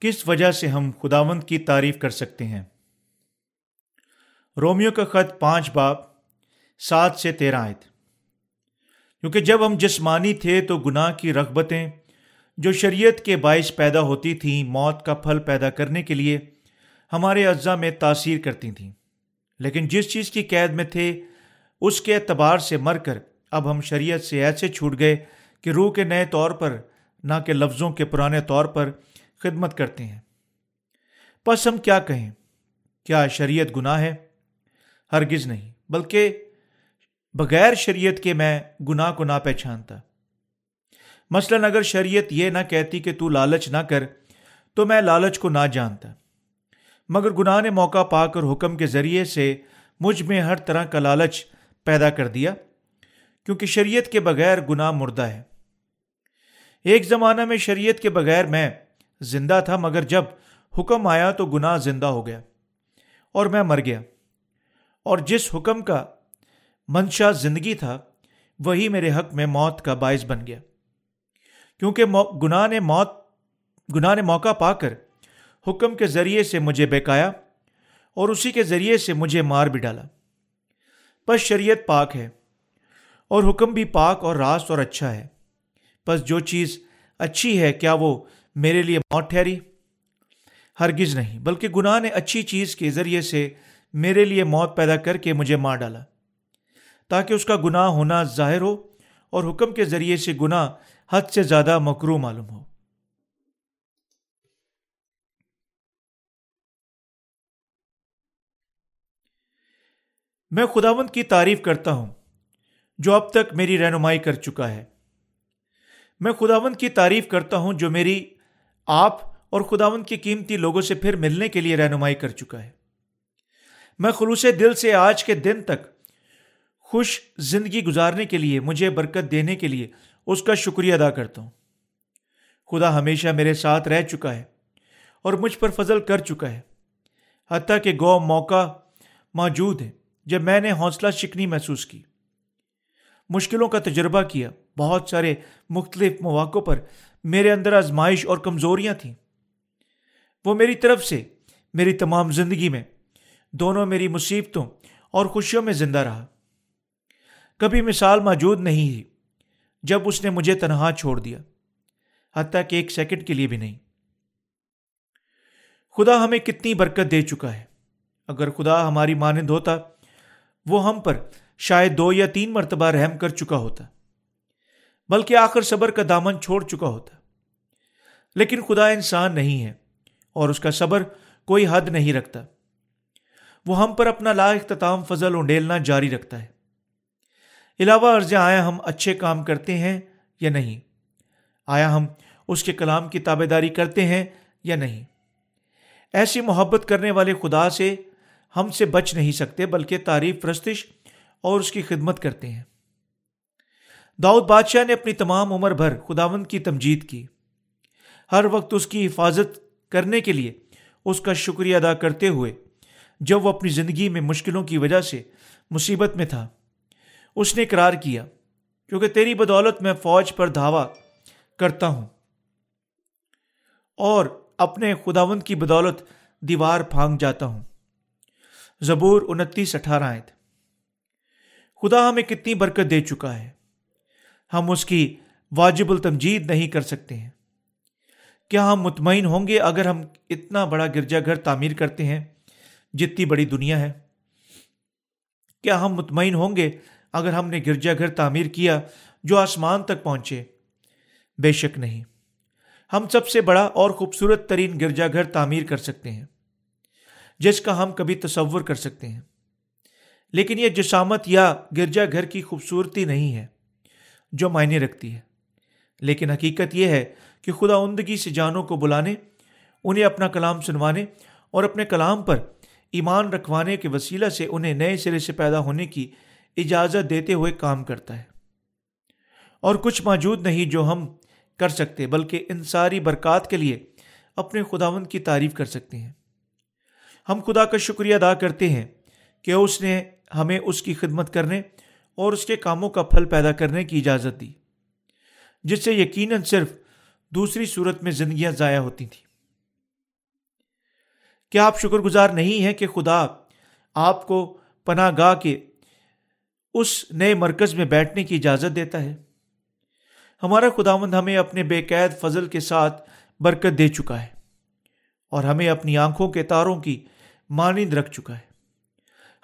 کس وجہ سے ہم خداوند کی تعریف کر سکتے ہیں۔ رومیوں کا خط 5 باب 7 سے 13 آیت۔ کیونکہ جب ہم جسمانی تھے تو گناہ کی رغبتیں جو شریعت کے باعث پیدا ہوتی تھیں موت کا پھل پیدا کرنے کے لیے ہمارے اجزاء میں تاثیر کرتی تھیں، لیکن جس چیز کی قید میں تھے اس کے اعتبار سے مر کر اب ہم شریعت سے ایسے چھوٹ گئے کہ روح کے نئے طور پر، نہ کہ لفظوں کے پرانے طور پر خدمت کرتے ہیں۔ پس ہم کیا کہیں؟ کیا شریعت گناہ ہے؟ ہرگز نہیں، بلکہ بغیر شریعت کے میں گناہ کو نہ پہچانتا۔ مثلاً اگر شریعت یہ نہ کہتی کہ تو لالچ نہ کر تو میں لالچ کو نہ جانتا، مگر گناہ نے موقع پا کر حکم کے ذریعے سے مجھ میں ہر طرح کا لالچ پیدا کر دیا، کیونکہ شریعت کے بغیر گناہ مردہ ہے۔ ایک زمانہ میں شریعت کے بغیر میں زندہ تھا، مگر جب حکم آیا تو گناہ زندہ ہو گیا اور میں مر گیا، اور جس حکم کا منشا زندگی تھا وہی میرے حق میں موت کا باعث بن گیا، کیونکہ گناہ نے موقع پا کر حکم کے ذریعے سے مجھے بہکایا اور اسی کے ذریعے سے مجھے مار بھی ڈالا۔ پس شریعت پاک ہے اور حکم بھی پاک اور راست اور اچھا ہے۔ پس جو چیز اچھی ہے کیا وہ میرے لیے موت ٹھہری؟ ہرگز نہیں، بلکہ گناہ نے اچھی چیز کے ذریعے سے میرے لیے موت پیدا کر کے مجھے مار ڈالا، تاکہ اس کا گناہ ہونا ظاہر ہو اور حکم کے ذریعے سے گناہ حد سے زیادہ مکروہ معلوم ہو۔ میں خداوند کی تعریف کرتا ہوں جو اب تک میری رہنمائی کر چکا ہے۔ میں خداوند کی تعریف کرتا ہوں جو میری، آپ اور خداوند کے قیمتی لوگوں سے پھر ملنے کے لیے رہنمائی کر چکا ہے۔ میں خلوص دل سے آج کے دن تک خوش زندگی گزارنے کے لیے، مجھے برکت دینے کے لیے اس کا شکریہ ادا کرتا ہوں۔ خدا ہمیشہ میرے ساتھ رہ چکا ہے اور مجھ پر فضل کر چکا ہے، حتیٰ کہ گو موقع موجود ہے جب میں نے حوصلہ شکنی محسوس کی، مشکلوں کا تجربہ کیا، بہت سارے مختلف مواقع پر میرے اندر آزمائش اور کمزوریاں تھیں۔ وہ میری طرف سے میری تمام زندگی میں دونوں میری مصیبتوں اور خوشیوں میں زندہ رہا۔ کبھی مثال موجود نہیں تھی جب اس نے مجھے تنہا چھوڑ دیا، حتیٰ کہ 1 سیکنڈ کے لیے بھی نہیں۔ خدا ہمیں کتنی برکت دے چکا ہے۔ اگر خدا ہماری مانند ہوتا، وہ ہم پر شاید 2 یا 3 مرتبہ رحم کر چکا ہوتا، بلکہ آخر صبر کا دامن چھوڑ چکا ہوتا۔ لیکن خدا انسان نہیں ہے اور اس کا صبر کوئی حد نہیں رکھتا۔ وہ ہم پر اپنا لا اختتام فضل انڈیلنا جاری رکھتا ہے۔ علاوہ عرض آیا ہم اچھے کام کرتے ہیں یا نہیں، آیا ہم اس کے کلام کی تابعداری کرتے ہیں یا نہیں، ایسی محبت کرنے والے خدا سے ہم سے بچ نہیں سکتے، بلکہ تعریف، پرستش اور اس کی خدمت کرتے ہیں۔ داؤد بادشاہ نے اپنی تمام عمر بھر خداوند کی تمجید کی، ہر وقت اس کی حفاظت کرنے کے لیے اس کا شکریہ ادا کرتے ہوئے۔ جب وہ اپنی زندگی میں مشکلوں کی وجہ سے مصیبت میں تھا، اس نے اقرار کیا، کیونکہ تیری بدولت میں فوج پر دھاوا کرتا ہوں، اور اپنے خداوند کی بدولت دیوار پھانگ جاتا ہوں۔ زبور 29:18 آیت۔ خدا ہمیں کتنی برکت دے چکا ہے، ہم اس کی واجب التمجید نہیں کر سکتے ہیں۔ کیا ہم مطمئن ہوں گے اگر ہم اتنا بڑا گرجا گھر تعمیر کرتے ہیں جتنی بڑی دنیا ہے؟ کیا ہم مطمئن ہوں گے اگر ہم نے گرجا گھر تعمیر کیا جو آسمان تک پہنچے؟ بے شک نہیں۔ ہم سب سے بڑا اور خوبصورت ترین گرجا گھر تعمیر کر سکتے ہیں جس کا ہم کبھی تصور کر سکتے ہیں، لیکن یہ جسامت یا گرجا گھر کی خوبصورتی نہیں ہے جو معنی رکھتی ہے، لیکن حقیقت یہ ہے کہ خدا عمدگی سے جانوں کو بلانے، انہیں اپنا کلام سنوانے اور اپنے کلام پر ایمان رکھوانے کے وسیلہ سے انہیں نئے سرے سے پیدا ہونے کی اجازت دیتے ہوئے کام کرتا ہے۔ اور کچھ موجود نہیں جو ہم کر سکتے، بلکہ ان ساری برکات کے لیے اپنے خداوند کی تعریف کر سکتے ہیں۔ ہم خدا کا شکریہ ادا کرتے ہیں کہ اس نے ہمیں اس کی خدمت کرنے اور اس کے کاموں کا پھل پیدا کرنے کی اجازت دی، جس سے یقیناً صرف دوسری صورت میں زندگیاں ضائع ہوتی تھیں۔ کہ آپ شکر گزار نہیں ہیں کہ خدا آپ کو پناہ گاہ کے اس نئے مرکز میں بیٹھنے کی اجازت دیتا ہے. ہمارا خداوند ہمیں اپنے بے قید فضل کے ساتھ برکت دے چکا ہے اور ہمیں اپنی آنکھوں کے تاروں کی مانند رکھ چکا ہے.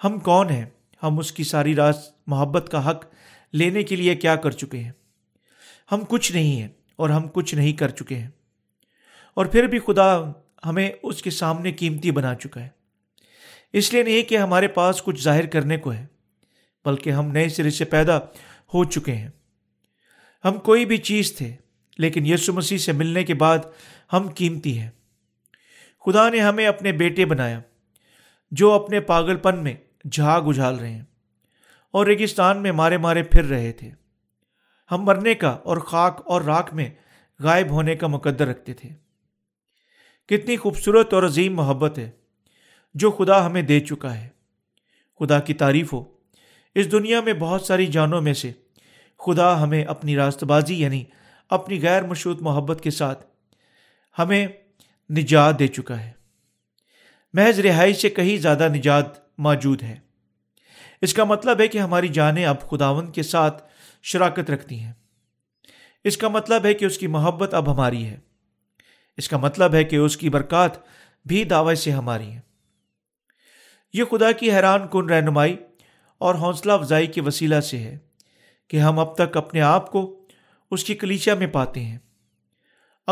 ہم کون ہیں؟ ہم اس کی ساری راز محبت کا حق لینے کے لیے کیا کر چکے ہیں؟ ہم کچھ نہیں ہیں اور ہم کچھ نہیں کر چکے ہیں، اور پھر بھی خدا ہمیں اس کے سامنے قیمتی بنا چکا ہے. اس لیے نہیں کہ ہمارے پاس کچھ ظاہر کرنے کو ہے، بلکہ ہم نئے سرے سے پیدا ہو چکے ہیں. ہم کوئی بھی چیز تھے، لیکن یسوع مسیح سے ملنے کے بعد ہم قیمتی ہیں. خدا نے ہمیں اپنے بیٹے بنایا جو اپنے پاگل پن میں جھاگ اجھال رہے ہیں اور ریگستان میں مارے مارے پھر رہے تھے. ہم مرنے کا اور خاک اور راکھ میں غائب ہونے کا مقدر رکھتے تھے. کتنی خوبصورت اور عظیم محبت ہے جو خدا ہمیں دے چکا ہے. خدا کی تعریف ہو. اس دنیا میں بہت ساری جانوں میں سے خدا ہمیں اپنی راست بازی یعنی اپنی غیر مشروط محبت کے ساتھ ہمیں نجات دے چکا ہے. محض رہائی سے کہیں زیادہ نجات موجود ہے. اس کا مطلب ہے کہ ہماری جانیں اب خداوند کے ساتھ شراکت رکھتی ہیں. اس کا مطلب ہے کہ اس کی محبت اب ہماری ہے. اس کا مطلب ہے کہ اس کی برکات بھی دعوے سے ہماری ہے. یہ خدا کی حیران کن رہنمائی اور حوصلہ افزائی کے وسیلہ سے ہے کہ ہم اب تک اپنے آپ کو اس کی کلیچہ میں پاتے ہیں.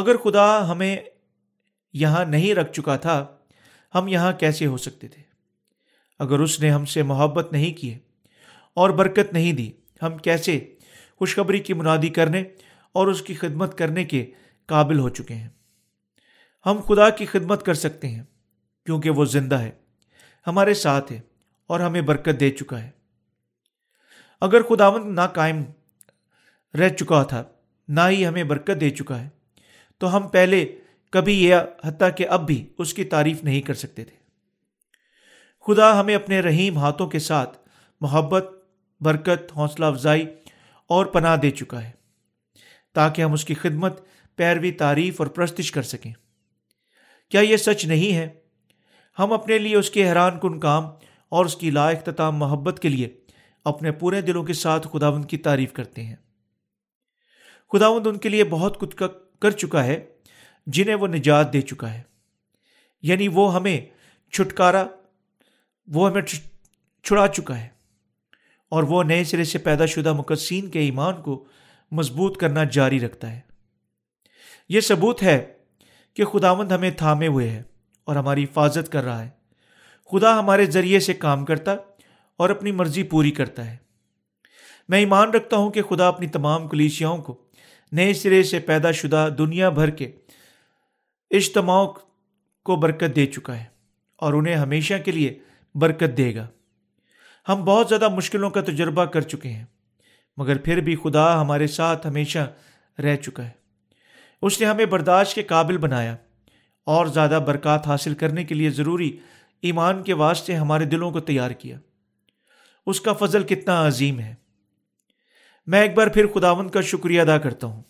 اگر خدا ہمیں یہاں نہیں رکھ چکا تھا، ہم یہاں کیسے ہو سکتے تھے؟ اگر اس نے ہم سے محبت نہیں کی اور برکت نہیں دی، ہم کیسے خوشخبری کی منادی کرنے اور اس کی خدمت کرنے کے قابل ہو چکے ہیں؟ ہم خدا کی خدمت کر سکتے ہیں کیونکہ وہ زندہ ہے، ہمارے ساتھ ہے اور ہمیں برکت دے چکا ہے. اگر خداوند نہ قائم رہ چکا تھا، نہ ہی ہمیں برکت دے چکا ہے، تو ہم پہلے کبھی یا حتیٰ کہ اب بھی اس کی تعریف نہیں کر سکتے تھے. خدا ہمیں اپنے رحیم ہاتھوں کے ساتھ محبت، برکت، حوصلہ افزائی اور پناہ دے چکا ہے تاکہ ہم اس کی خدمت، پیروی، تعریف اور پرستش کر سکیں. کیا یہ سچ نہیں ہے؟ ہم اپنے لیے اس کے حیران کن کام اور اس کی لا اختتام محبت کے لیے اپنے پورے دلوں کے ساتھ خداوند کی تعریف کرتے ہیں. خداوند ان کے لیے بہت کچھ کر چکا ہے جنہیں وہ نجات دے چکا ہے، یعنی وہ ہمیں چھڑا چکا ہے، اور وہ نئے سرے سے پیدا شدہ مقدسین کے ایمان کو مضبوط کرنا جاری رکھتا ہے. یہ ثبوت ہے کہ خداوند ہمیں تھامے ہوئے ہے اور ہماری حفاظت کر رہا ہے. خدا ہمارے ذریعے سے کام کرتا اور اپنی مرضی پوری کرتا ہے. میں ایمان رکھتا ہوں کہ خدا اپنی تمام کلیسیاؤں کو نئے سرے سے پیدا شدہ دنیا بھر کے اجتماعوں کو برکت دے چکا ہے اور انہیں ہمیشہ کے لیے برکت دے گا. ہم بہت زیادہ مشکلوں کا تجربہ کر چکے ہیں، مگر پھر بھی خدا ہمارے ساتھ ہمیشہ رہ چکا ہے. اس نے ہمیں برداشت کے قابل بنایا اور زیادہ برکات حاصل کرنے کے لیے ضروری ایمان کے واسطے ہمارے دلوں کو تیار کیا. اس کا فضل کتنا عظیم ہے. میں ایک بار پھر خداوند کا شکریہ ادا کرتا ہوں.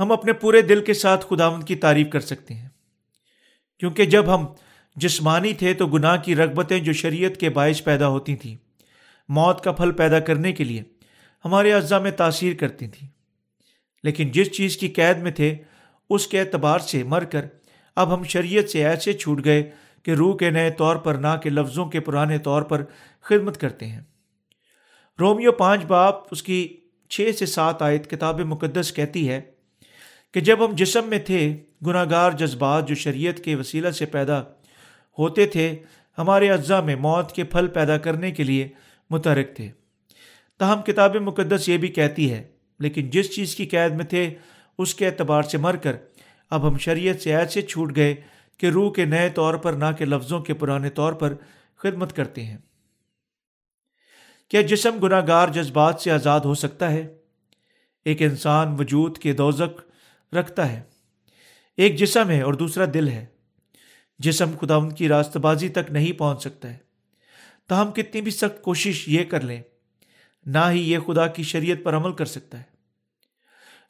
ہم اپنے پورے دل کے ساتھ خداوند کی تعریف کر سکتے ہیں کیونکہ جب ہم جسمانی تھے تو گناہ کی رغبتیں جو شریعت کے باعث پیدا ہوتی تھیں، موت کا پھل پیدا کرنے کے لیے ہمارے اعضاء میں تاثیر کرتی تھیں، لیکن جس چیز کی قید میں تھے اس کے اعتبار سے مر کر اب ہم شریعت سے ایسے چھوٹ گئے کہ روح کے نئے طور پر، نہ کہ لفظوں کے پرانے طور پر خدمت کرتے ہیں. رومیوں 5 باب اس کی 6 سے 7 آیت کتاب مقدس کہتی ہے کہ جب ہم جسم میں تھے، گناہ گار جذبات جو شریعت کے وسیلہ سے پیدا ہوتے تھے ہمارے اجزاء میں موت کے پھل پیدا کرنے کے لیے متحرک تھے. تاہم کتاب مقدس یہ بھی کہتی ہے، لیکن جس چیز کی قید میں تھے اس کے اعتبار سے مر کر اب ہم شریعت سے ایسے چھوٹ گئے کہ روح کے نئے طور پر، نہ کہ لفظوں کے پرانے طور پر خدمت کرتے ہیں. کیا جسم گناہ گار جذبات سے آزاد ہو سکتا ہے؟ ایک انسان وجود کے دوزخ رکھتا ہے. ایک جسم ہے اور دوسرا دل ہے. جسم خداوند کی راست بازی تک نہیں پہنچ سکتا ہے، تاہم کتنی بھی سخت کوشش یہ کر لیں، نہ ہی یہ خدا کی شریعت پر عمل کر سکتا ہے.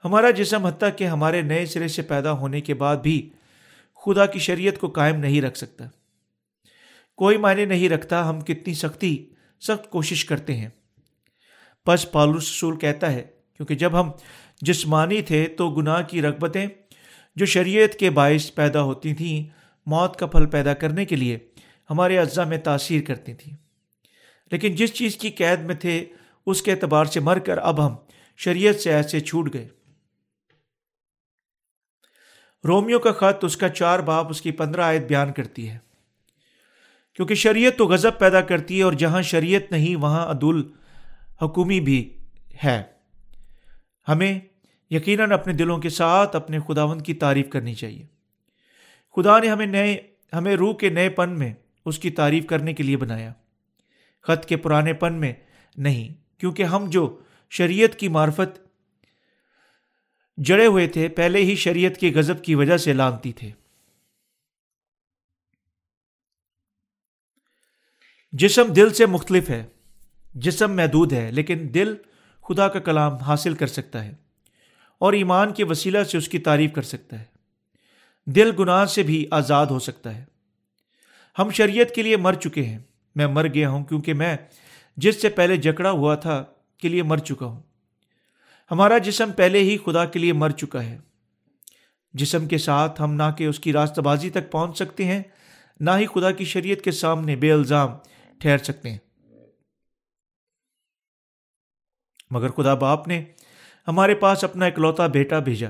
ہمارا جسم حتیٰ کہ ہمارے نئے سرے سے پیدا ہونے کے بعد بھی خدا کی شریعت کو قائم نہیں رکھ سکتا، کوئی معنی نہیں رکھتا ہم کتنی سخت کوشش کرتے ہیں۔ پس پولس رسول کہتا ہے، کیونکہ جب ہم جسمانی تھے تو گناہ کی رغبتیں جو شریعت کے باعث پیدا ہوتی تھیں موت کا پھل پیدا کرنے کے لیے ہمارے اجزاء میں تاثیر کرتی تھیں، لیکن جس چیز کی قید میں تھے اس کے اعتبار سے مر کر اب ہم شریعت سے ایسے چھوٹ گئے۔ رومیوں کا خط اس کا 4 باب اس کی 15 آیت بیان کرتی ہے، کیونکہ شریعت تو غضب پیدا کرتی ہے، اور جہاں شریعت نہیں وہاں عدول حکومی بھی ہے۔ ہمیں یقیناً اپنے دلوں کے ساتھ اپنے خداوند کی تعریف کرنی چاہیے۔ خدا نے ہمیں روح کے نئے پن میں اس کی تعریف کرنے کے لیے بنایا، خط کے پرانے پن میں نہیں، کیونکہ ہم جو شریعت کی معرفت جڑے ہوئے تھے پہلے ہی شریعت کے غضب کی وجہ سے لانتی تھے۔ جسم دل سے مختلف ہے، جسم محدود ہے، لیکن دل خدا کا کلام حاصل کر سکتا ہے اور ایمان کے وسیلہ سے اس کی تعریف کر سکتا ہے۔ دل گناہ سے بھی آزاد ہو سکتا ہے۔ ہم شریعت کے لیے مر چکے ہیں۔ میں مر گیا ہوں کیونکہ میں جس سے پہلے جکڑا ہوا تھا کے لیے مر چکا ہوں۔ ہمارا جسم پہلے ہی خدا کے لیے مر چکا ہے۔ جسم کے ساتھ ہم نہ کہ اس کی راستہ بازی تک پہنچ سکتے ہیں، نہ ہی خدا کی شریعت کے سامنے بے الزام ٹھہر سکتے ہیں، مگر خدا باپ نے ہمارے پاس اپنا اکلوتا بیٹا بھیجا،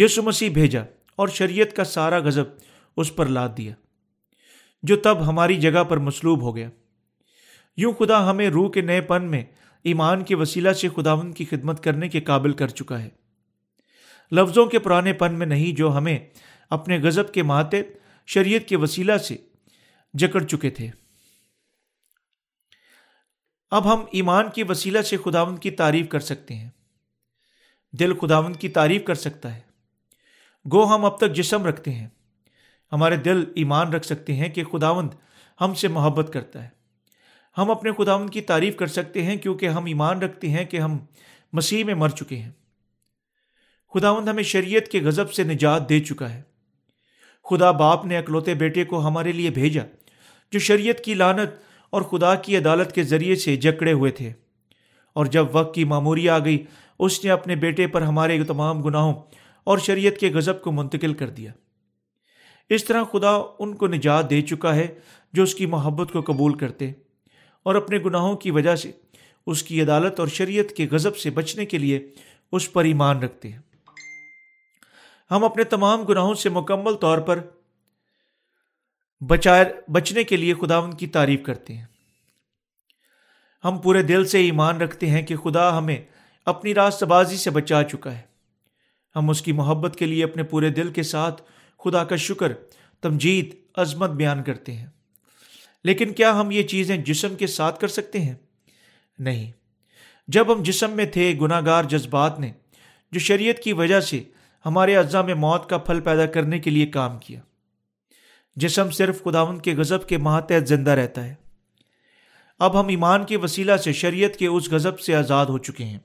یسوع مسیح بھیجا، اور شریعت کا سارا غضب اس پر لاد دیا جو تب ہماری جگہ پر مصلوب ہو گیا۔ یوں خدا ہمیں روح کے نئے پن میں ایمان کے وسیلہ سے خداوند کی خدمت کرنے کے قابل کر چکا ہے، لفظوں کے پرانے پن میں نہیں جو ہمیں اپنے غضب کے ماتحت شریعت کے وسیلہ سے جکڑ چکے تھے۔ اب ہم ایمان کے وسیلہ سے خداوند کی تعریف کر سکتے ہیں۔ دل خداوند کی تعریف کر سکتا ہے۔ گو ہم اب تک جسم رکھتے ہیں، ہمارے دل ایمان رکھ سکتے ہیں کہ خداوند ہم سے محبت کرتا ہے۔ ہم اپنے خداوند کی تعریف کر سکتے ہیں کیونکہ ہم ایمان رکھتے ہیں کہ ہم مسیح میں مر چکے ہیں۔ خداوند ہمیں شریعت کے غضب سے نجات دے چکا ہے۔ خدا باپ نے اکلوتے بیٹے کو ہمارے لیے بھیجا جو شریعت کی لعنت اور خدا کی عدالت کے ذریعے سے جکڑے ہوئے تھے، اور جب وقت کی معموری آ گئی اس نے اپنے بیٹے پر ہمارے تمام گناہوں اور شریعت کے غضب کو منتقل کر دیا۔ اس طرح خدا ان کو نجات دے چکا ہے جو اس کی محبت کو قبول کرتے اور اپنے گناہوں کی وجہ سے اس کی عدالت اور شریعت کے غضب سے بچنے کے لیے اس پر ایمان رکھتے ہیں۔ ہم اپنے تمام گناہوں سے مکمل طور پر بچنے کے لیے خداوند کی تعریف کرتے ہیں۔ ہم پورے دل سے ایمان رکھتے ہیں کہ خدا ہمیں اپنی راست بازی سے بچا چکا ہے۔ ہم اس کی محبت کے لیے اپنے پورے دل کے ساتھ خدا کا شکر، تمجید، عظمت بیان کرتے ہیں۔ لیکن کیا ہم یہ چیزیں جسم کے ساتھ کر سکتے ہیں؟ نہیں۔ جب ہم جسم میں تھے، گناہ گار جذبات نے جو شریعت کی وجہ سے ہمارے اجزاء میں موت کا پھل پیدا کرنے کے لیے کام کیا۔ جسم صرف خداوند کے غضب کے ماتحت زندہ رہتا ہے۔ اب ہم ایمان کے وسیلہ سے شریعت کے اس غضب سے آزاد ہو چکے ہیں۔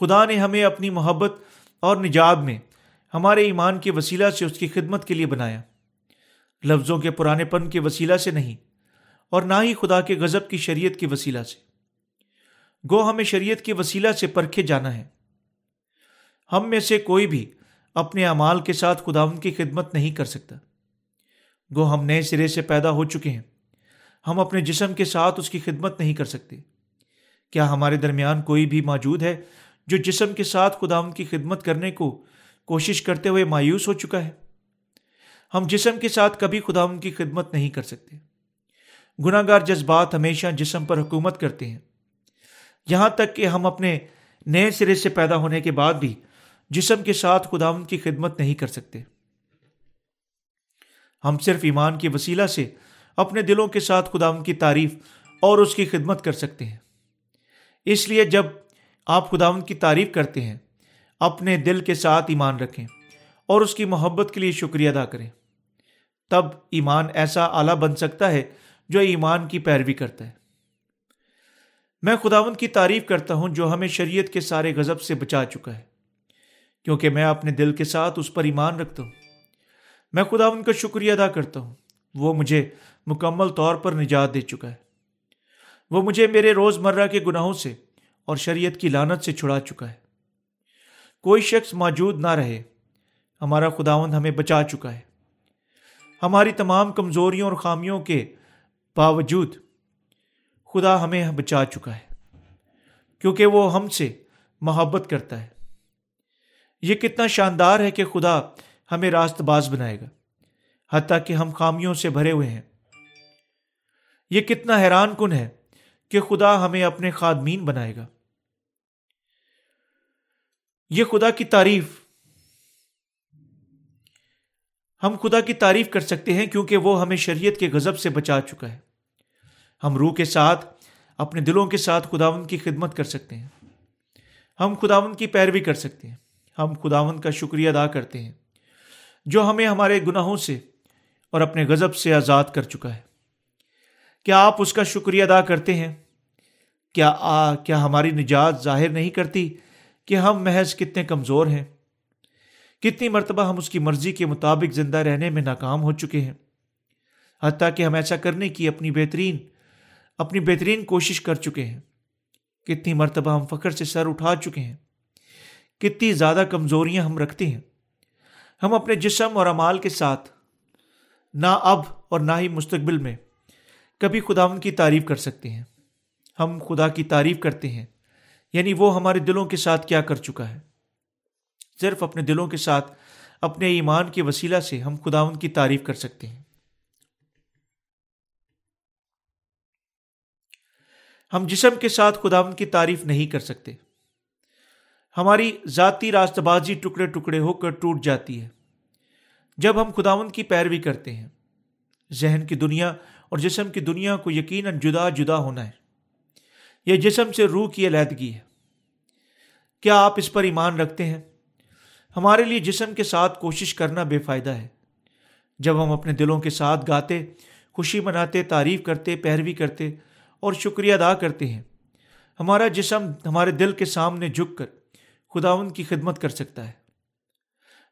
خدا نے ہمیں اپنی محبت اور نجات میں ہمارے ایمان کے وسیلہ سے اس کی خدمت کے لیے بنایا، لفظوں کے پرانے پن کے وسیلہ سے نہیں، اور نہ ہی خدا کے غضب کی شریعت کے وسیلہ سے۔ گو ہمیں شریعت کے وسیلہ سے پرکھے جانا ہے۔ ہم میں سے کوئی بھی اپنے اعمال کے ساتھ خداوند کی خدمت نہیں کر سکتا۔ گو ہم نئے سرے سے پیدا ہو چکے ہیں، ہم اپنے جسم کے ساتھ اس کی خدمت نہیں کر سکتے۔ کیا ہمارے درمیان کوئی بھی موجود ہے جو جسم کے ساتھ خداوند کی خدمت کرنے کو کوشش کرتے ہوئے مایوس ہو چکا ہے؟ ہم جسم کے ساتھ کبھی خداوند کی خدمت نہیں کر سکتے۔ گناہ گار جذبات ہمیشہ جسم پر حکومت کرتے ہیں، یہاں تک کہ ہم اپنے نئے سرے سے پیدا ہونے کے بعد بھی جسم کے ساتھ خداوند کی خدمت نہیں کر سکتے۔ ہم صرف ایمان کے وسیلہ سے اپنے دلوں کے ساتھ خداوند کی تعریف اور اس کی خدمت کر سکتے ہیں۔ اس لیے جب آپ خداوند کی تعریف کرتے ہیں، اپنے دل کے ساتھ ایمان رکھیں اور اس کی محبت کے لیے شکریہ ادا کریں، تب ایمان ایسا آلہ بن سکتا ہے جو ایمان کی پیروی کرتا ہے۔ میں خداوند کی تعریف کرتا ہوں جو ہمیں شریعت کے سارے غضب سے بچا چکا ہے، کیونکہ میں اپنے دل کے ساتھ اس پر ایمان رکھتا ہوں۔ میں خداوند کا شکریہ ادا کرتا ہوں، وہ مجھے مکمل طور پر نجات دے چکا ہے۔ وہ مجھے میرے روزمرہ کے گناہوں سے اور شریعت کی لعنت سے چھڑا چکا ہے۔ کوئی شخص موجود نہ رہے، ہمارا خداوند ہمیں بچا چکا ہے۔ ہماری تمام کمزوریوں اور خامیوں کے باوجود خدا ہمیں بچا چکا ہے، کیونکہ وہ ہم سے محبت کرتا ہے۔ یہ کتنا شاندار ہے کہ خدا ہمیں راست باز بنائے گا حتیٰ کہ ہم خامیوں سے بھرے ہوئے ہیں۔ یہ کتنا حیران کن ہے کہ خدا ہمیں اپنے خادمین بنائے گا۔ یہ خدا کی تعریف، ہم خدا کی تعریف کر سکتے ہیں کیونکہ وہ ہمیں شریعت کے غضب سے بچا چکا ہے۔ ہم روح کے ساتھ، اپنے دلوں کے ساتھ خداوند کی خدمت کر سکتے ہیں۔ ہم خداوند کی پیروی کر سکتے ہیں۔ ہم خداوند کا شکریہ ادا کرتے ہیں جو ہمیں ہمارے گناہوں سے اور اپنے غضب سے آزاد کر چکا ہے۔ کیا آپ اس کا شکریہ ادا کرتے ہیں؟ کیا ہماری نجات ظاہر نہیں کرتی کہ ہم محض کتنے کمزور ہیں؟ کتنی مرتبہ ہم اس کی مرضی کے مطابق زندہ رہنے میں ناکام ہو چکے ہیں، حتیٰ کہ ہم ایسا کرنے کی اپنی بہترین کوشش کر چکے ہیں۔ کتنی مرتبہ ہم فخر سے سر اٹھا چکے ہیں۔ کتنی زیادہ کمزوریاں ہم رکھتے ہیں۔ ہم اپنے جسم اور اعمال کے ساتھ نہ اب اور نہ ہی مستقبل میں کبھی خداوند کی تعریف کر سکتے ہیں۔ ہم خدا کی تعریف کرتے ہیں، یعنی وہ ہمارے دلوں کے ساتھ کیا کر چکا ہے۔ صرف اپنے دلوں کے ساتھ اپنے ایمان کے وسیلہ سے ہم خداوند کی تعریف کر سکتے ہیں۔ ہم جسم کے ساتھ خداوند کی تعریف نہیں کر سکتے۔ ہماری ذاتی راست بازی ٹکڑے ٹکڑے ہو کر ٹوٹ جاتی ہے جب ہم خداوند کی پیروی کرتے ہیں۔ ذہن کی دنیا اور جسم کی دنیا کو یقیناً جدا جدا ہونا ہے۔ یہ جسم سے روح کی علیحدگی ہے۔ کیا آپ اس پر ایمان رکھتے ہیں؟ ہمارے لیے جسم کے ساتھ کوشش کرنا بے فائدہ ہے۔ جب ہم اپنے دلوں کے ساتھ گاتے، خوشی مناتے، تعریف کرتے، پیروی کرتے اور شکریہ ادا کرتے ہیں، ہمارا جسم ہمارے دل کے سامنے جھک کر خداوند کی خدمت کر سکتا ہے۔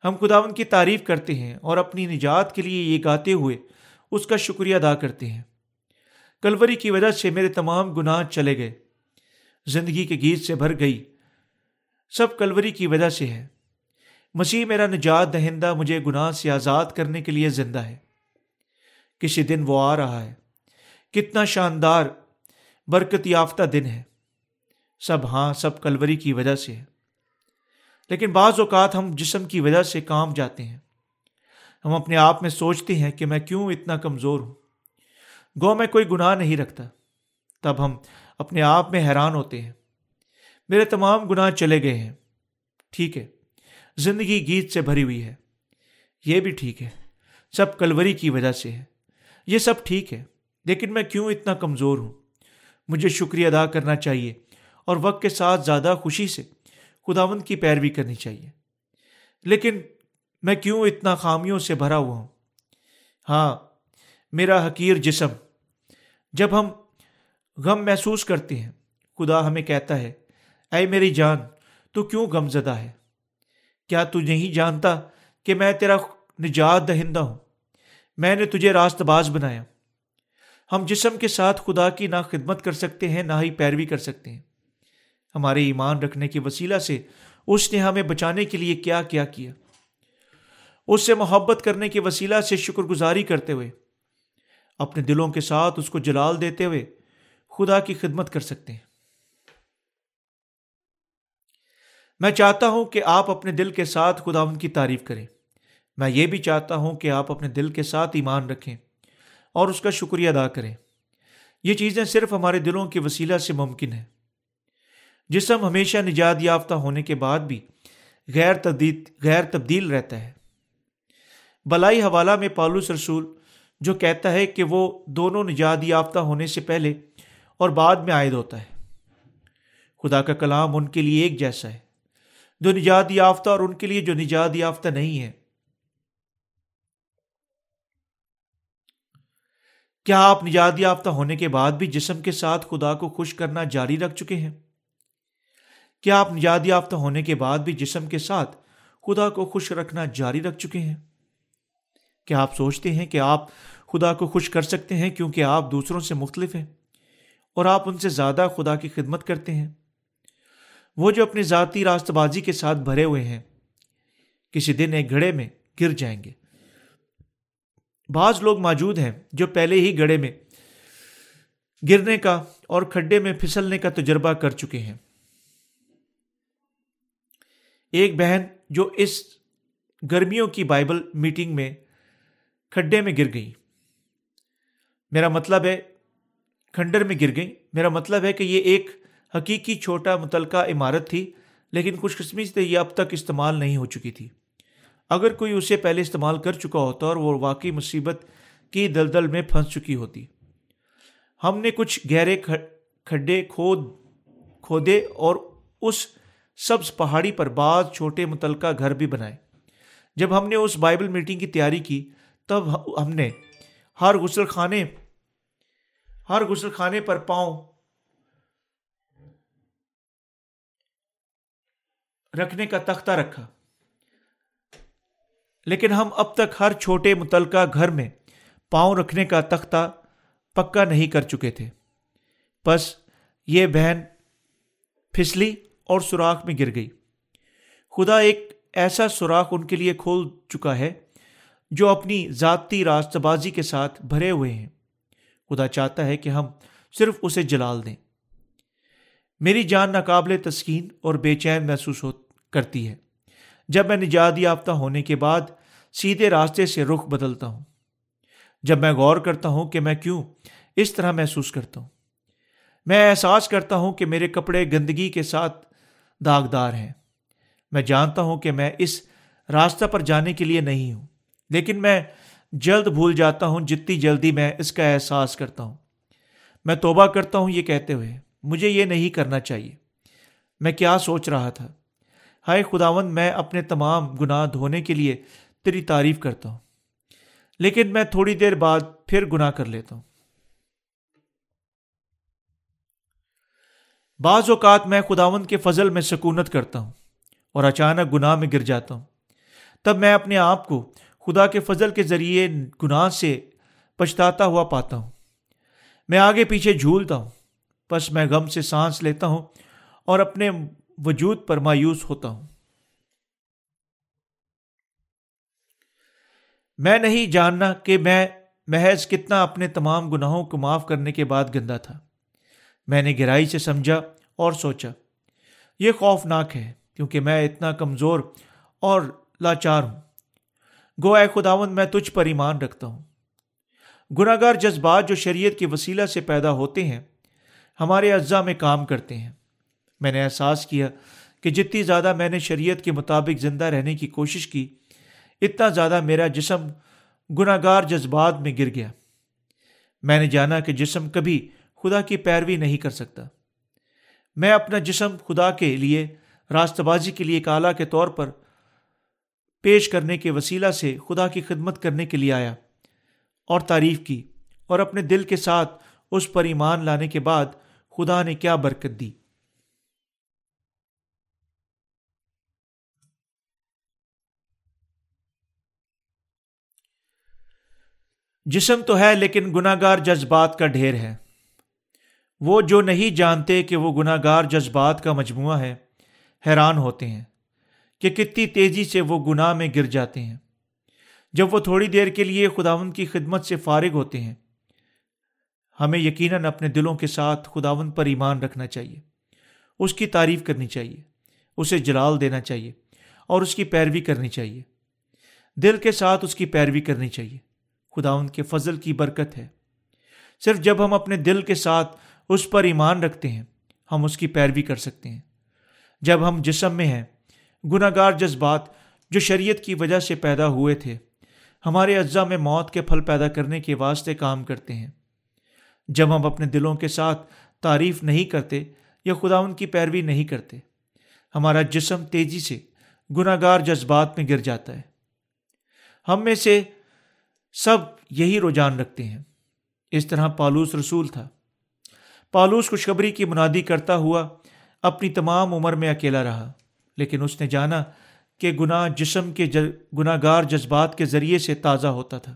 ہم خداوند کی تعریف کرتے ہیں اور اپنی نجات کے لیے یہ گاتے ہوئے اس کا شکریہ ادا کرتے ہیں۔ کلوری کی وجہ سے میرے تمام گناہ چلے گئے، زندگی کے گیت سے بھر گئی، سب کلوری کی وجہ سے ہے۔ مسیح میرا نجات دہندہ مجھے گناہ سے آزاد کرنے کے لیے زندہ ہے۔ کسی دن وہ آ رہا ہے۔ کتنا شاندار برکت یافتہ دن ہے۔ سب کلوری کی وجہ سے ہے، لیکن بعض اوقات ہم جسم کی وجہ سے کام جاتے ہیں۔ ہم اپنے آپ میں سوچتے ہیں کہ میں کیوں اتنا کمزور ہوں، گو میں کوئی گناہ نہیں رکھتا۔ تب ہم اپنے آپ میں حیران ہوتے ہیں، میرے تمام گناہ چلے گئے ہیں۔ ٹھیک ہے، زندگی گیت سے بھری ہوئی ہے، یہ بھی ٹھیک ہے، سب کلوری کی وجہ سے ہے، یہ سب ٹھیک ہے، لیکن میں کیوں اتنا کمزور ہوں؟ مجھے شکریہ ادا کرنا چاہیے اور وقت کے ساتھ زیادہ خوشی سے خداوند کی پیروی کرنی چاہیے۔ لیکن میں کیوں اتنا خامیوں سے بھرا ہوا ہوں؟ ہاں، میرا حقیر جسم۔ جب ہم غم محسوس کرتے ہیں، خدا ہمیں کہتا ہے، اے میری جان، تو کیوں غم زدہ ہے؟ کیا تو نہیں جانتا کہ میں تیرا نجات دہندہ ہوں؟ میں نے تجھے راست باز بنایا۔ ہم جسم کے ساتھ خدا کی نہ خدمت کر سکتے ہیں، نہ ہی پیروی کر سکتے ہیں۔ ہمارے ایمان رکھنے کے وسیلہ سے اس نے ہمیں بچانے کے لیے کیا کیا کیا؟ اس سے محبت کرنے کے وسیلہ سے شکر گزاری کرتے ہوئے، اپنے دلوں کے ساتھ اس کو جلال دیتے ہوئے خدا کی خدمت کر سکتے ہیں۔ میں چاہتا ہوں کہ آپ اپنے دل کے ساتھ خداوند کی تعریف کریں۔ میں یہ بھی چاہتا ہوں کہ آپ اپنے دل کے ساتھ ایمان رکھیں اور اس کا شکریہ ادا کریں۔ یہ چیزیں صرف ہمارے دلوں کے وسیلہ سے ممکن ہیں۔ جسم ہمیشہ نجات یافتہ ہونے کے بعد بھی غیر تبدیل رہتا ہے۔ بلائی حوالہ میں پولس رسول جو کہتا ہے کہ وہ دونوں نجات یافتہ ہونے سے پہلے اور بعد میں عائد ہوتا ہے۔ خدا کا کلام ان کے لیے ایک جیسا ہے جو نجات یافتہ اور ان کے لیے جو نجات یافتہ نہیں ہے۔ کیا آپ نجات یافتہ ہونے کے بعد بھی جسم کے ساتھ خدا کو خوش کرنا جاری رکھ چکے ہیں؟ کیا آپ نجات یافتہ ہونے کے بعد بھی جسم کے ساتھ خدا کو خوش رکھنا جاری رکھ چکے ہیں؟ کیا آپ سوچتے ہیں کہ آپ خدا کو خوش کر سکتے ہیں کیونکہ آپ دوسروں سے مختلف ہیں اور آپ ان سے زیادہ خدا کی خدمت کرتے ہیں؟ وہ جو اپنی ذاتی راست بازی کے ساتھ بھرے ہوئے ہیں کسی دن ایک گڑھے میں گر جائیں گے۔ بعض لوگ موجود ہیں جو پہلے ہی گڑھے میں گرنے کا اور کھڈے میں پھسلنے کا تجربہ کر چکے ہیں۔ ایک بہن جو اس گرمیوں کی بائبل میٹنگ میں کھڈے میں گر گئی، کھنڈر میں گر گئی، میرا مطلب ہے کہ یہ ایک حقیقی چھوٹا متعلقہ عمارت تھی، لیکن خوش قسمتی سے یہ اب تک استعمال نہیں ہو چکی تھی۔ اگر کوئی اسے پہلے استعمال کر چکا ہوتا اور وہ واقعی مصیبت کی دلدل میں پھنس چکی ہوتی۔ ہم نے کچھ گہرے کھڈے کھودے اور اس سبز پہاڑی پر بعض چھوٹے متعلقہ گھر بھی بنائے۔ جب ہم نے اس بائبل میٹنگ کی تیاری کی تب ہم نے ہر غسل خانے پر پاؤں رکھنے کا تختہ رکھا، لیکن ہم اب تک ہر چھوٹے متعلقہ گھر میں پاؤں رکھنے کا تختہ پکا نہیں کر چکے تھے۔ بس یہ بہن پھسلی اور سوراخ میں گر گئی۔ خدا ایک ایسا سوراخ ان کے لیے کھول چکا ہے جو اپنی ذاتی راست بازی کے ساتھ بھرے ہوئے ہیں۔ خدا چاہتا ہے کہ ہم صرف اسے جلال دیں۔ میری جان ناقابل تسکین اور بے چین محسوس کرتی ہے جب میں نجات یافتہ ہونے کے بعد سیدھے راستے سے رخ بدلتا ہوں۔ جب میں غور کرتا ہوں کہ میں کیوں اس طرح محسوس کرتا ہوں، میں احساس کرتا ہوں کہ میرے کپڑے گندگی کے ساتھ داغدار ہیں۔ میں جانتا ہوں کہ میں اس راستہ پر جانے کے لیے نہیں ہوں، لیکن میں جلد بھول جاتا ہوں جتنی جلدی میں اس کا احساس کرتا ہوں۔ میں توبہ کرتا ہوں یہ کہتے ہوئے، مجھے یہ نہیں کرنا چاہیے۔ میں کیا سوچ رہا تھا؟ ہائے خداوند، میں اپنے تمام گناہ دھونے کے لیے تیری تعریف کرتا ہوں، لیکن میں تھوڑی دیر بعد پھر گناہ کر لیتا ہوں۔ بعض اوقات میں خداوند کے فضل میں سکونت کرتا ہوں اور اچانک گناہ میں گر جاتا ہوں۔ تب میں اپنے آپ کو خدا کے فضل کے ذریعے گناہ سے پچھتاتا ہوا پاتا ہوں۔ میں آگے پیچھے جھولتا ہوں، بس میں غم سے سانس لیتا ہوں اور اپنے وجود پر مایوس ہوتا ہوں۔ میں نہیں جاننا کہ میں محض کتنا اپنے تمام گناہوں کو معاف کرنے کے بعد گندا تھا۔ میں نے گہرائی سے سمجھا اور سوچا، یہ خوفناک ہے کیونکہ میں اتنا کمزور اور لاچار ہوں۔ گو اے خداوند، میں تجھ پر ایمان رکھتا ہوں۔ گناہگار جذبات جو شریعت کے وسیلہ سے پیدا ہوتے ہیں ہمارے اجزاء میں کام کرتے ہیں۔ میں نے احساس کیا کہ جتنی زیادہ میں نے شریعت کے مطابق زندہ رہنے کی کوشش کی، اتنا زیادہ میرا جسم گناہگار جذبات میں گر گیا۔ میں نے جانا کہ جسم کبھی خدا کی پیروی نہیں کر سکتا۔ میں اپنا جسم خدا کے لیے راست بازی کے لیے ایک آلہ کے طور پر پیش کرنے کے وسیلہ سے خدا کی خدمت کرنے کے لیے آیا اور تعریف کی، اور اپنے دل کے ساتھ اس پر ایمان لانے کے بعد خدا نے کیا برکت دی۔ جسم تو ہے لیکن گناہگار جذبات کا ڈھیر ہے۔ وہ جو نہیں جانتے کہ وہ گناہگار جذبات کا مجموعہ ہے حیران ہوتے ہیں کہ کتنی تیزی سے وہ گناہ میں گر جاتے ہیں۔ جب وہ تھوڑی دیر کے لیے خداوند کی خدمت سے فارغ ہوتے ہیں، ہمیں یقیناً اپنے دلوں کے ساتھ خداوند پر ایمان رکھنا چاہیے، اس کی تعریف کرنی چاہیے، اسے جلال دینا چاہیے اور اس کی پیروی کرنی چاہیے۔ دل کے ساتھ اس کی پیروی کرنی چاہیے۔ خداوند کے فضل کی برکت ہے، صرف جب ہم اپنے دل کے ساتھ اس پر ایمان رکھتے ہیں ہم اس کی پیروی کر سکتے ہیں۔ جب ہم جسم میں ہیں، گناہگار جذبات جو شریعت کی وجہ سے پیدا ہوئے تھے ہمارے اجزاء میں موت کے پھل پیدا کرنے کے واسطے کام کرتے ہیں۔ جب ہم اپنے دلوں کے ساتھ تعریف نہیں کرتے یا خداوند کی پیروی نہیں کرتے، ہمارا جسم تیزی سے گناہگار جذبات میں گر جاتا ہے۔ ہم میں سے سب یہی رجحان رکھتے ہیں۔ اس طرح پولس رسول تھا۔ پولس خوشخبری کی منادی کرتا ہوا اپنی تمام عمر میں اکیلا رہا، لیکن اس نے جانا کہ گناہ جسم کے گناہگار جذبات کے ذریعے سے تازہ ہوتا تھا۔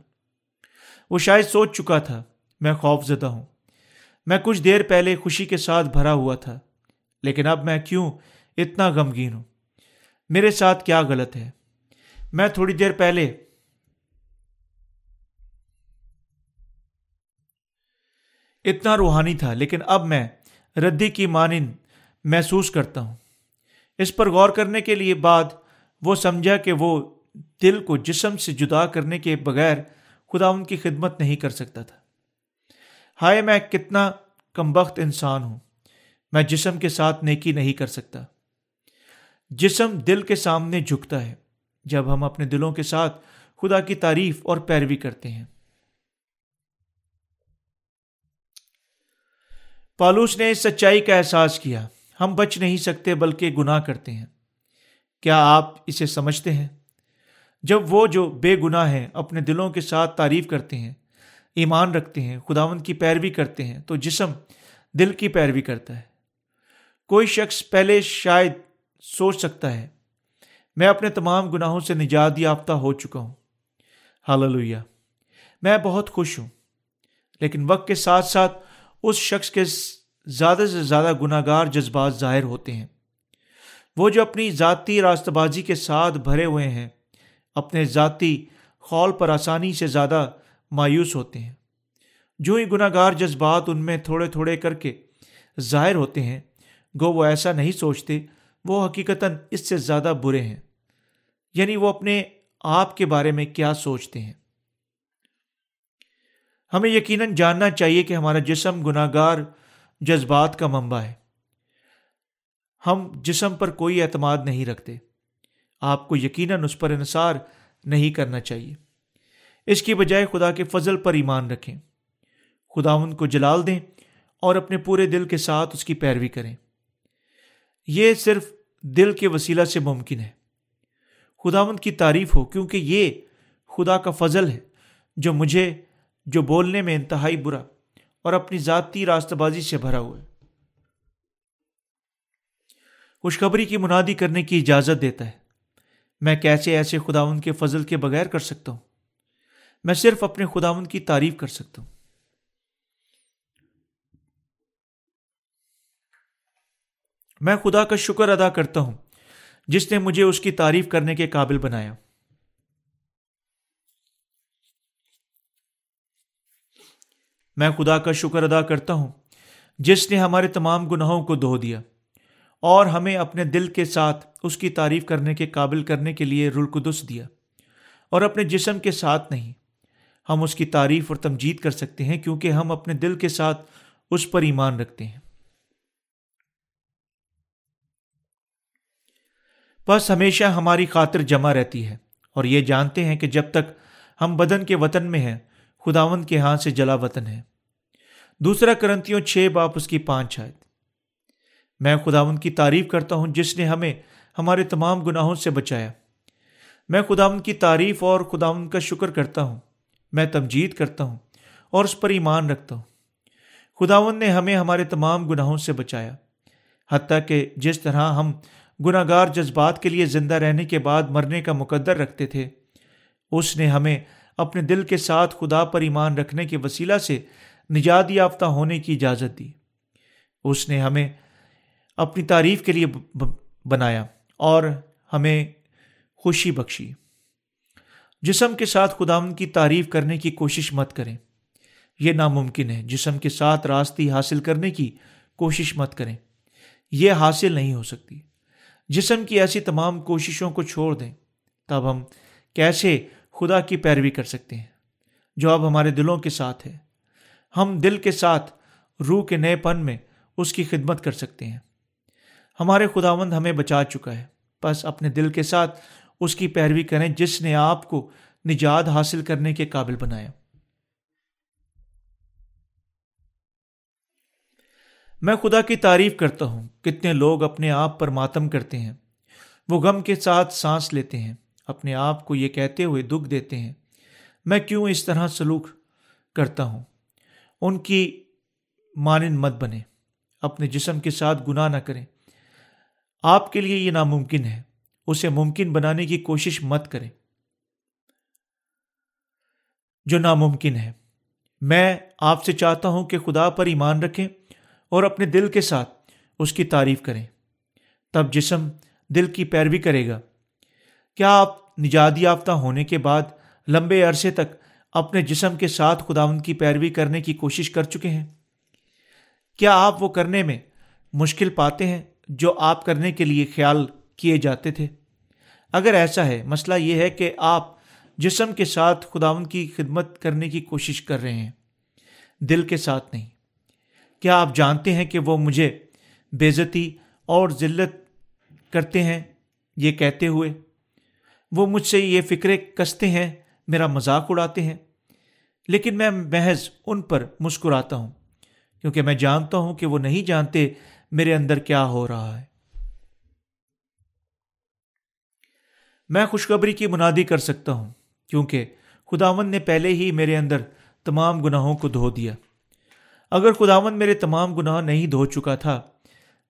وہ شاید سوچ چکا تھا میں خوف زدہ ہوں، میں کچھ دیر پہلے خوشی کے ساتھ بھرا ہوا تھا، لیکن اب میں کیوں اتنا غمگین ہوں؟ میرے ساتھ کیا غلط ہے؟ میں تھوڑی دیر پہلے اتنا روحانی تھا، لیکن اب میں ردی کی مانند محسوس کرتا ہوں۔ اس پر غور کرنے کے لیے بعد وہ سمجھا کہ وہ دل کو جسم سے جدا کرنے کے بغیر خدا ان کی خدمت نہیں کر سکتا تھا۔ ہائے میں کتنا کمبخت انسان ہوں، میں جسم کے ساتھ نیکی نہیں کر سکتا۔ جسم دل کے سامنے جھکتا ہے جب ہم اپنے دلوں کے ساتھ خدا کی تعریف اور پیروی کرتے ہیں۔ پولس نے اس سچائی کا احساس کیا، ہم بچ نہیں سکتے بلکہ گناہ کرتے ہیں۔ کیا آپ اسے سمجھتے ہیں؟ جب وہ جو بے گناہ ہیں اپنے دلوں کے ساتھ تعریف کرتے ہیں، ایمان رکھتے ہیں، خداوند کی پیروی کرتے ہیں، تو جسم دل کی پیروی کرتا ہے۔ کوئی شخص پہلے شاید سوچ سکتا ہے میں اپنے تمام گناہوں سے نجات یافتہ ہو چکا ہوں، ہاللویہ، میں بہت خوش ہوں، لیکن وقت کے ساتھ ساتھ اس شخص کے زیادہ سے زیادہ گناہگار جذبات ظاہر ہوتے ہیں۔ وہ جو اپنی ذاتی راستہ بازی کے ساتھ بھرے ہوئے ہیں، اپنے ذاتی خول پر آسانی سے زیادہ مایوس ہوتے ہیں۔ جو ہی گناہگار جذبات ان میں تھوڑے تھوڑے کر کے ظاہر ہوتے ہیں، گو وہ ایسا نہیں سوچتے وہ حقیقتاً اس سے زیادہ برے ہیں، یعنی وہ اپنے آپ کے بارے میں کیا سوچتے ہیں۔ ہمیں یقیناً جاننا چاہیے کہ ہمارا جسم گناہگار جذبات کا منبع ہے۔ ہم جسم پر کوئی اعتماد نہیں رکھتے، آپ کو یقیناً اس پر انحصار نہیں کرنا چاہیے۔ اس کی بجائے خدا کے فضل پر ایمان رکھیں، خداوند کو جلال دیں اور اپنے پورے دل کے ساتھ اس کی پیروی کریں۔ یہ صرف دل کے وسیلہ سے ممکن ہے۔ خداوند کی تعریف ہو، کیونکہ یہ خدا کا فضل ہے جو مجھے، جو بولنے میں انتہائی برا اور اپنی ذاتی راستہ بازی سے بھرا ہوا ہے، خوشخبری کی منادی کرنے کی اجازت دیتا ہے۔ میں کیسے ایسے خداوند کے فضل کے بغیر کر سکتا ہوں؟ میں صرف اپنے خداوند کی تعریف کر سکتا ہوں۔ میں خدا کا شکر ادا کرتا ہوں جس نے مجھے اس کی تعریف کرنے کے قابل بنایا۔ میں خدا کا شکر ادا کرتا ہوں جس نے ہمارے تمام گناہوں کو دھو دیا اور ہمیں اپنے دل کے ساتھ اس کی تعریف کرنے کے قابل کرنے کے لیے روح القدس دیا، اور اپنے جسم کے ساتھ نہیں۔ ہم اس کی تعریف اور تمجید کر سکتے ہیں کیونکہ ہم اپنے دل کے ساتھ اس پر ایمان رکھتے ہیں۔ بس ہمیشہ ہماری خاطر جمع رہتی ہے، اور یہ جانتے ہیں کہ جب تک ہم بدن کے وطن میں ہیں، خداوند کے ہاں سے جلا وطن ہے۔ 2 کرنتیوں 6:5 میں خداوند کی تعریف کرتا ہوں جس نے ہمیں ہمارے تمام گناہوں سے بچایا۔ میں خداوند کی تعریف اور خداوند کا شکر کرتا ہوں، میں تمجید کرتا ہوں اور اس پر ایمان رکھتا ہوں۔ خداوند نے ہمیں ہمارے تمام گناہوں سے بچایا، حتیٰ کہ جس طرح ہم گناہگار جذبات کے لیے زندہ رہنے کے بعد مرنے کا مقدر رکھتے تھے، اس نے ہمیں اپنے دل کے ساتھ خدا پر ایمان رکھنے کے وسیلہ سے نجات یافتہ ہونے کی اجازت دی۔ اس نے ہمیں اپنی تعریف کے لیے بنایا اور ہمیں خوشی بخشی۔ جسم کے ساتھ خداوند کی تعریف کرنے کی کوشش مت کریں، یہ ناممکن ہے۔ جسم کے ساتھ راستی حاصل کرنے کی کوشش مت کریں، یہ حاصل نہیں ہو سکتی۔ جسم کی ایسی تمام کوششوں کو چھوڑ دیں، تب ہم کیسے خدا کی پیروی کر سکتے ہیں جو اب ہمارے دلوں کے ساتھ ہے۔ ہم دل کے ساتھ روح کے نئے پن میں اس کی خدمت کر سکتے ہیں۔ ہمارے خداوند ہمیں بچا چکا ہے، بس اپنے دل کے ساتھ اس کی پیروی کریں جس نے آپ کو نجات حاصل کرنے کے قابل بنایا۔ میں خدا کی تعریف کرتا ہوں۔ کتنے لوگ اپنے آپ پر ماتم کرتے ہیں، وہ غم کے ساتھ سانس لیتے ہیں، اپنے آپ کو یہ کہتے ہوئے دکھ دیتے ہیں میں کیوں اس طرح سلوک کرتا ہوں، ان کی مانند مت بنیں، اپنے جسم کے ساتھ گناہ نہ کریں۔ آپ کے لیے یہ ناممکن ہے، اسے ممکن بنانے کی کوشش مت کریں۔ جو ناممکن ہے، میں آپ سے چاہتا ہوں کہ خدا پر ایمان رکھیں اور اپنے دل کے ساتھ اس کی تعریف کریں، تب جسم دل کی پیروی کرے گا۔ کیا آپ نجات یافتہ ہونے کے بعد لمبے عرصے تک اپنے جسم کے ساتھ خداوند کی پیروی کرنے کی کوشش کر چکے ہیں؟ کیا آپ وہ کرنے میں مشکل پاتے ہیں جو آپ کرنے کے لیے خیال کیے جاتے تھے؟ اگر ایسا ہے، مسئلہ یہ ہے کہ آپ جسم کے ساتھ خداوند کی خدمت کرنے کی کوشش کر رہے ہیں، دل کے ساتھ نہیں۔ کیا آپ جانتے ہیں کہ وہ مجھے بے عزتی اور ذلت کرتے ہیں یہ کہتے ہوئے؟ وہ مجھ سے یہ فکرے کستے ہیں، میرا مذاق اڑاتے ہیں، لیکن میں محض ان پر مسکراتا ہوں، کیونکہ میں جانتا ہوں کہ وہ نہیں جانتے میرے اندر کیا ہو رہا ہے۔ میں خوشخبری کی منادی کر سکتا ہوں، کیونکہ خداوند نے پہلے ہی میرے اندر تمام گناہوں کو دھو دیا۔ اگر خداوند میرے تمام گناہ نہیں دھو چکا تھا،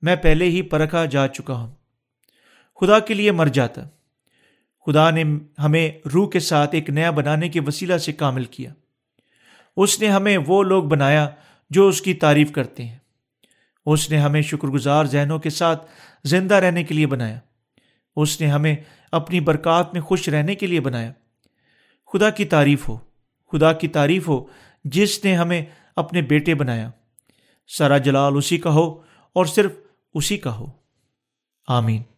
میں پہلے ہی پرکھا جا چکا ہوں، خدا کے لیے مر جاتا۔ خدا نے ہمیں روح کے ساتھ ایک نیا بنانے کے وسیلہ سے کامل کیا۔ اس نے ہمیں وہ لوگ بنایا جو اس کی تعریف کرتے ہیں۔ اس نے ہمیں شکر گزار ذہنوں کے ساتھ زندہ رہنے کے لیے بنایا۔ اس نے ہمیں اپنی برکات میں خوش رہنے کے لیے بنایا۔ خدا کی تعریف ہو، خدا کی تعریف ہو، جس نے ہمیں اپنے بیٹے بنایا۔ سارا جلال اسی کا ہو اور صرف اسی کا ہو۔ آمین۔